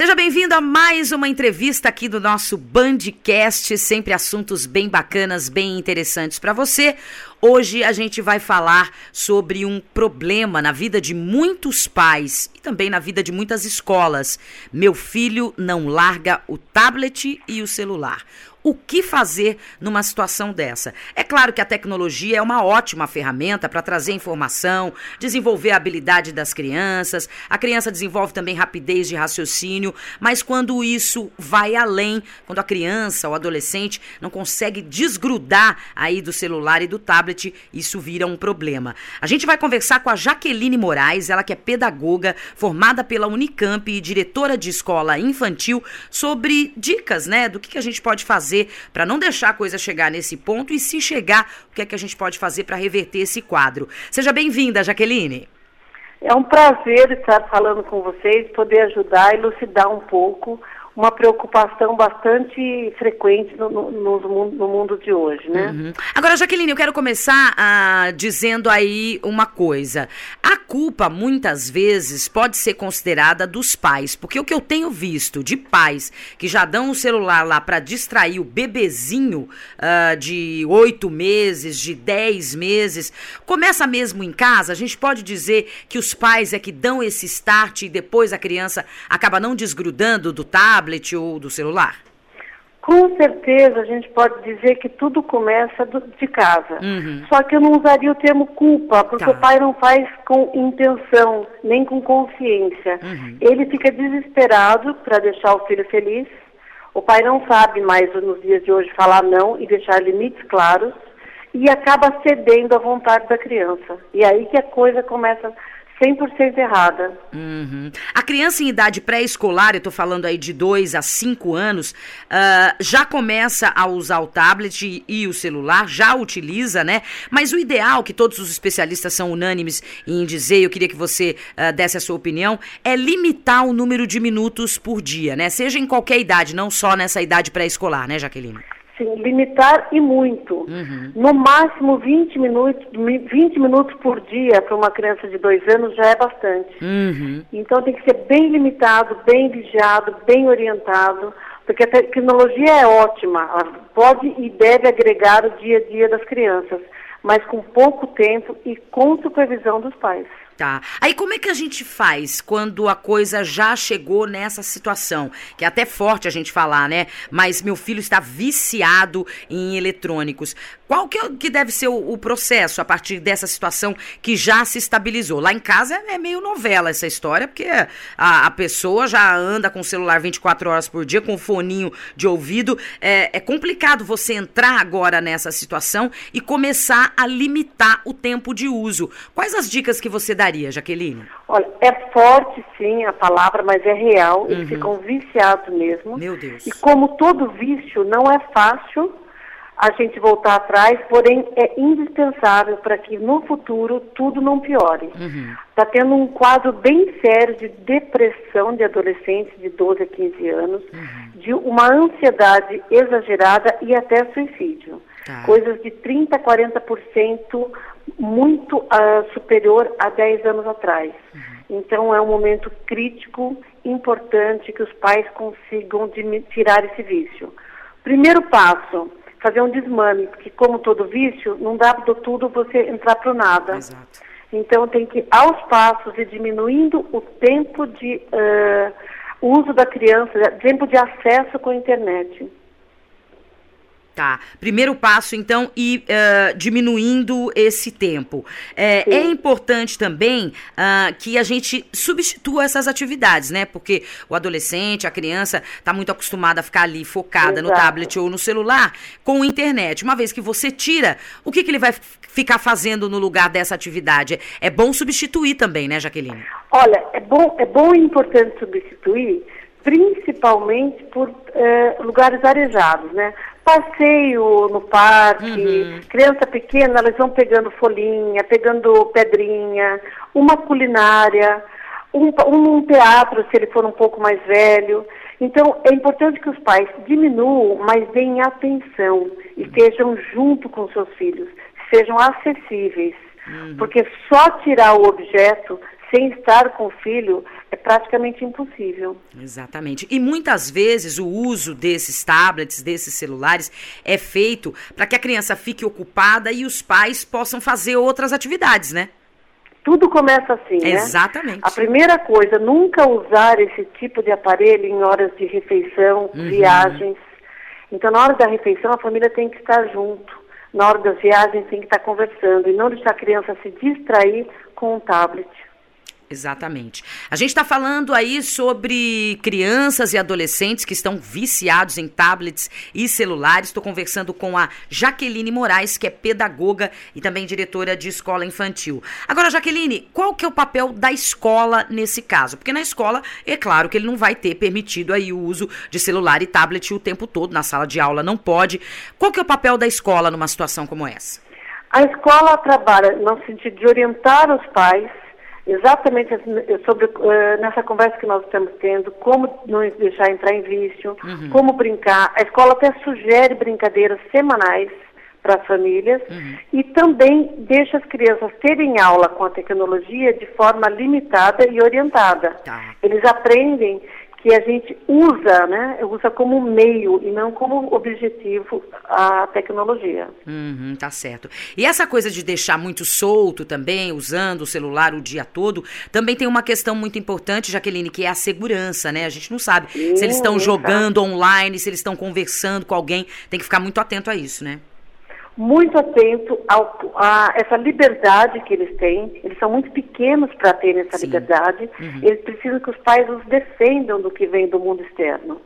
Seja bem-vindo a mais uma entrevista aqui do nosso Bandcast, sempre assuntos bem bacanas, bem interessantes para você. Hoje a gente vai falar sobre um problema na vida de muitos pais e também na vida de muitas escolas. Meu filho não larga o tablet e o celular. O que fazer numa situação dessa? É claro que a tecnologia é uma ótima ferramenta para trazer informação, desenvolver a habilidade das crianças, a criança desenvolve também rapidez de raciocínio, mas quando isso vai além, quando a criança ou adolescente não consegue desgrudar aí do celular e do tablet, isso vira um problema. A gente vai conversar com a Jaqueline Moraes, ela que é pedagoga, formada pela Unicamp e diretora de escola infantil, sobre dicas, né, do que a gente pode fazer para não deixar a coisa chegar nesse ponto e, se chegar, o que é que a gente pode fazer para reverter esse quadro. Seja bem-vinda, Jaqueline. É um prazer estar falando com vocês, poder ajudar e elucidar um pouco uma preocupação bastante frequente no mundo de hoje, né? Uhum. Agora, Jaqueline, eu quero começar dizendo aí uma coisa. A culpa, muitas vezes, pode ser considerada dos pais, porque o que eu tenho visto de pais que já dão o celular lá para distrair o bebezinho de 8 meses, de 10 meses, começa mesmo em casa. A gente pode dizer que os pais é que dão esse start e depois a criança acaba não desgrudando do tablet ou do celular? Com certeza a gente pode dizer que tudo começa de casa. Uhum. Só que eu não usaria o termo culpa, porque o pai não faz com intenção, nem com consciência. Uhum. Ele fica desesperado para deixar o filho feliz. O pai não sabe mais nos dias de hoje falar não e deixar limites claros e acaba cedendo à vontade da criança. E aí que a coisa começa 100% errada. Uhum. A criança em idade pré-escolar, eu estou falando aí de 2 a 5 anos, já começa a usar o tablet e o celular, já utiliza, né? Mas o ideal, que todos os especialistas são unânimes em dizer, eu queria que você desse a sua opinião, é limitar o número de minutos por dia, né? Seja em qualquer idade, não só nessa idade pré-escolar, né, Jaqueline? Sim, limitar e muito. Uhum. No máximo 20 minutos por dia para uma criança de 2 anos já é bastante. Uhum. Então tem que ser bem limitado, bem vigiado, bem orientado, porque a tecnologia é ótima, ela pode e deve agregar o dia a dia das crianças, mas com pouco tempo e com supervisão dos pais. Tá. Aí como é que a gente faz quando a coisa já chegou nessa situação? Que é até forte a gente falar, né? Mas meu filho está viciado em eletrônicos. Qual que deve ser o processo a partir dessa situação que já se estabilizou? Lá em casa é meio novela essa história, porque a pessoa já anda com o celular 24 horas por dia, com o foninho de ouvido. É complicado você entrar agora nessa situação e começar a limitar o tempo de uso. Quais as dicas que você daria, Jaqueline? Olha, é forte sim a palavra, mas é real. Eles ficam viciados mesmo. Meu Deus. E como todo vício, não é fácil a gente voltar atrás, porém é indispensável para que no futuro tudo não piore. Está tendo um quadro bem sério de depressão de adolescentes de 12 a 15 anos, de uma ansiedade exagerada e até suicídio. Tá. Coisas de 30% a 40% muito superior a 10 anos atrás. Então é um momento crítico, importante, que os pais consigam tirar esse vício. Primeiro passo, fazer um desmame, porque como todo vício, não dá do tudo você entrar para o nada. Exato. Então tem que, aos passos, ir diminuindo o tempo de uso da criança, tempo de acesso com a internet. Tá. Primeiro passo, então, ir diminuindo esse tempo. É importante também que a gente substitua essas atividades, né? Porque o adolescente, a criança, está muito acostumada a ficar ali focada no tablet ou no celular com internet. Uma vez que você tira, o que ele vai ficar fazendo no lugar dessa atividade? É bom substituir também, né, Jaqueline? Olha, é bom e importante substituir, principalmente por lugares arejados, né? Passeio no parque, criança pequena, elas vão pegando folhinha, pegando pedrinha, uma culinária, um teatro, se ele for um pouco mais velho. Então, é importante que os pais diminuam, mas deem atenção, estejam junto com seus filhos, sejam acessíveis, porque só tirar o objeto sem estar com o filho é praticamente impossível. Exatamente. E muitas vezes o uso desses tablets, desses celulares, é feito para que a criança fique ocupada e os pais possam fazer outras atividades, né? Tudo começa assim, né? Exatamente. A primeira coisa, nunca usar esse tipo de aparelho em horas de refeição, viagens. Então, na hora da refeição, a família tem que estar junto. Na hora das viagens, tem que estar conversando. E não deixar a criança se distrair com um tablet. Exatamente. A gente está falando aí sobre crianças e adolescentes que estão viciados em tablets e celulares. Estou conversando com a Jaqueline Moraes, que é pedagoga e também diretora de escola infantil. Agora, Jaqueline, qual que é o papel da escola nesse caso? Porque na escola, é claro que ele não vai ter permitido aí o uso de celular e tablet o tempo todo, na sala de aula não pode. Qual que é o papel da escola numa situação como essa? A escola trabalha no sentido de orientar os pais, exatamente sobre nessa conversa que nós estamos tendo, como não deixar entrar em vício, como brincar. A escola até sugere brincadeiras semanais para as famílias e também deixa as crianças terem aula com a tecnologia de forma limitada e orientada. Tá. Eles aprendem que a gente usa, né? Usa como meio e não como objetivo a tecnologia. Tá certo. E essa coisa de deixar muito solto também, usando o celular o dia todo, também tem uma questão muito importante, Jaqueline, que é a segurança, né? A gente não sabe se eles estão jogando online, se eles estão conversando com alguém, tem que ficar muito atento a isso, né? Muito atento a essa liberdade que eles têm. Eles são muito pequenos para ter essa liberdade. Eles precisam que os pais os defendam do que vem do mundo externo.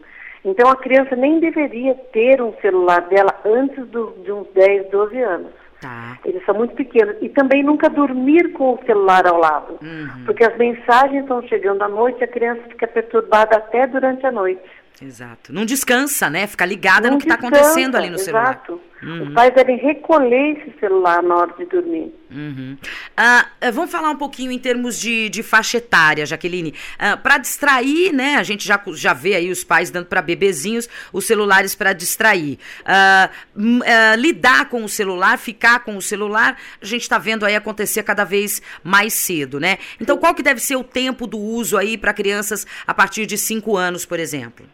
Então, a criança nem deveria ter um celular dela antes de uns 10, 12 anos. Tá. Eles são muito pequenos. E também nunca dormir com o celular ao lado. Porque as mensagens estão chegando à noite e a criança fica perturbada até durante a noite. Exato. Não descansa, né? Fica ligada no que está acontecendo ali no celular. Exato. Os pais devem recolher esse celular na hora de dormir. Vamos falar um pouquinho em termos de faixa etária, Jaqueline. Para distrair, né? A gente já vê aí os pais dando para bebezinhos os celulares para distrair. Lidar com o celular, ficar com o celular, a gente está vendo aí acontecer cada vez mais cedo, né? Então, qual que deve ser o tempo do uso aí para crianças a partir de 5 anos, por exemplo?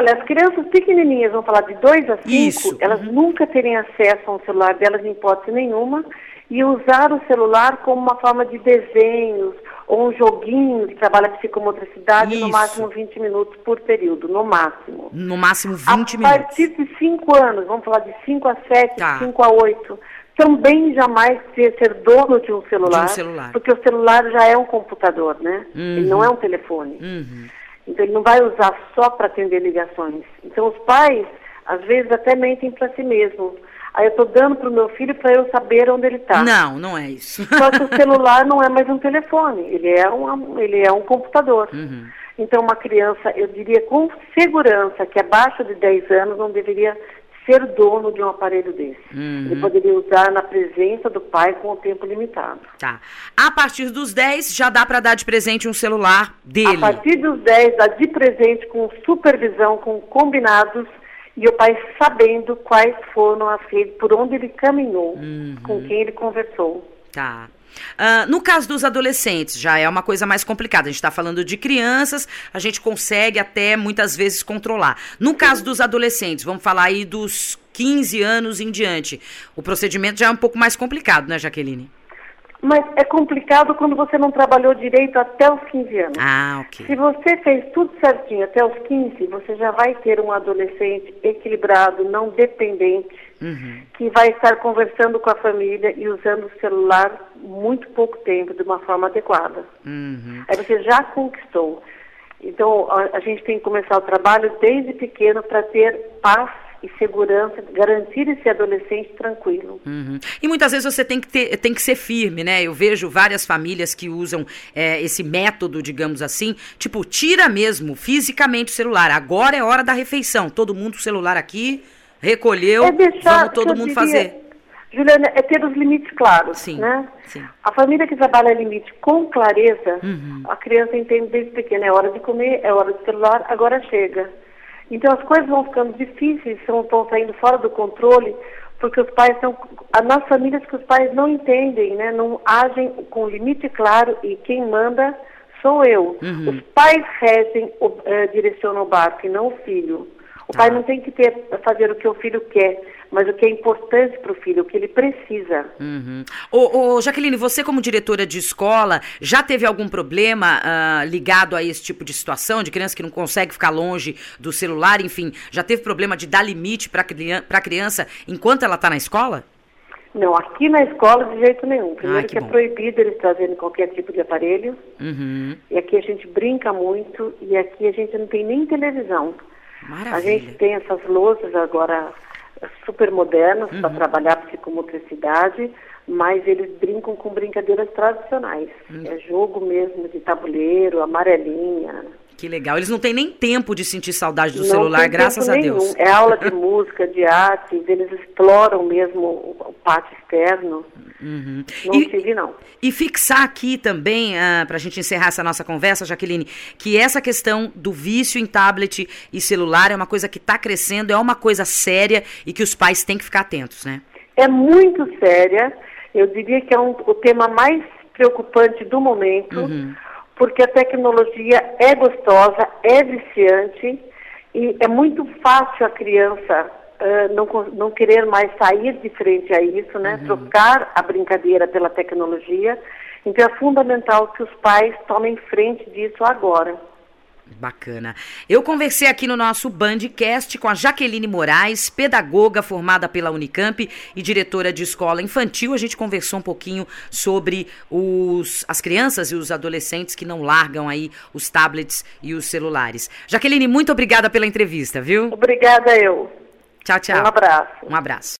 Olha, as crianças pequenininhas, vamos falar de 2 a 5, elas nunca terem acesso a um celular delas, em hipótese nenhuma, e usar o celular como uma forma de desenhos ou um joguinho que trabalha a psicomotricidade no máximo 20 minutos por período, no máximo. No máximo 20 minutos. A partir de 5 anos, vamos falar de 5 a 7, tá. 5 a 8, também jamais ser dono de um celular, porque o celular já é um computador, né? Ele não é um telefone. Então, ele não vai usar só para atender ligações. Então, os pais, às vezes, até mentem para si mesmos. Aí eu estou dando para o meu filho para eu saber onde ele está. Não é isso. Só que o celular não é mais um telefone, ele é um computador. Então, uma criança, eu diria com segurança, que abaixo de 10 anos não deveria ser dono de um aparelho desse. Ele poderia usar na presença do pai com o tempo limitado. Tá. A partir dos 10, já dá para dar de presente um celular dele? A partir dos 10, dá de presente com supervisão, com combinados, e o pai sabendo quais foram as redes, por onde ele caminhou, com quem ele conversou. Tá. No caso dos adolescentes, já é uma coisa mais complicada. A gente está falando de crianças, a gente consegue até muitas vezes controlar. No caso dos adolescentes, vamos falar aí dos 15 anos em diante, o procedimento já é um pouco mais complicado, né, Jaqueline? Mas é complicado quando você não trabalhou direito até os 15 anos. Ok. Se você fez tudo certinho até os 15, você já vai ter um adolescente equilibrado, não dependente, que vai estar conversando com a família e usando o celular muito pouco tempo, de uma forma adequada. Aí você já conquistou. Então, a gente tem que começar o trabalho desde pequeno para ter paz e segurança, garantir esse adolescente tranquilo. E muitas vezes você tem que ser firme, né? Eu vejo várias famílias que usam esse método, digamos assim, tipo, tira mesmo fisicamente o celular. Agora é hora da refeição. Todo mundo com o celular aqui, recolheu, vamos todo mundo fazer. Juliana, é ter os limites claros, né? Sim. A família que trabalha limite com clareza, a criança entende desde pequena, é hora de comer, é hora do celular, agora chega. Então as coisas vão ficando difíceis, estão saindo fora do controle, porque os pais não, nas famílias que os pais não entendem, né, não agem com limite claro e quem manda sou eu. Uhum. Os pais regem, direcionam o barco e não o filho. O pai não tem que fazer o que o filho quer, mas o que é importante para o filho, o que ele precisa. Uhum. Jaqueline, você como diretora de escola, já teve algum problema ligado a esse tipo de situação, de criança que não consegue ficar longe do celular, enfim, já teve problema de dar limite para a criança enquanto ela está na escola? Não, aqui na escola de jeito nenhum. Primeiro que é proibido eles trazerem qualquer tipo de aparelho, uhum. E aqui a gente brinca muito, e aqui a gente não tem nem televisão. Maravilha. A gente tem essas lousas agora super modernas, uhum. para trabalhar psicomotricidade, mas eles brincam com brincadeiras tradicionais. Uhum. É jogo mesmo de tabuleiro, amarelinha. Que legal. Eles não têm nem tempo de sentir saudade do celular, graças a Deus. É aula de música, de artes, eles exploram mesmo o pátio externo. Uhum. Não. E fixar aqui também, para a gente encerrar essa nossa conversa, Jaqueline, que essa questão do vício em tablet e celular é uma coisa que está crescendo, é uma coisa séria e que os pais têm que ficar atentos, né? É muito séria. Eu diria que é o tema mais preocupante do momento. Uhum. Porque a tecnologia é gostosa, é viciante e é muito fácil a criança não querer mais sair de frente a isso, né? Uhum. Trocar a brincadeira pela tecnologia. Então é fundamental que os pais tomem frente disso agora. Bacana. Eu conversei aqui no nosso Bandcast com a Jaqueline Moraes, pedagoga formada pela Unicamp e diretora de escola infantil. A gente conversou um pouquinho sobre as crianças e os adolescentes que não largam aí os tablets e os celulares. Jaqueline, muito obrigada pela entrevista, viu? Obrigada eu. Tchau, tchau. Um abraço. Um abraço.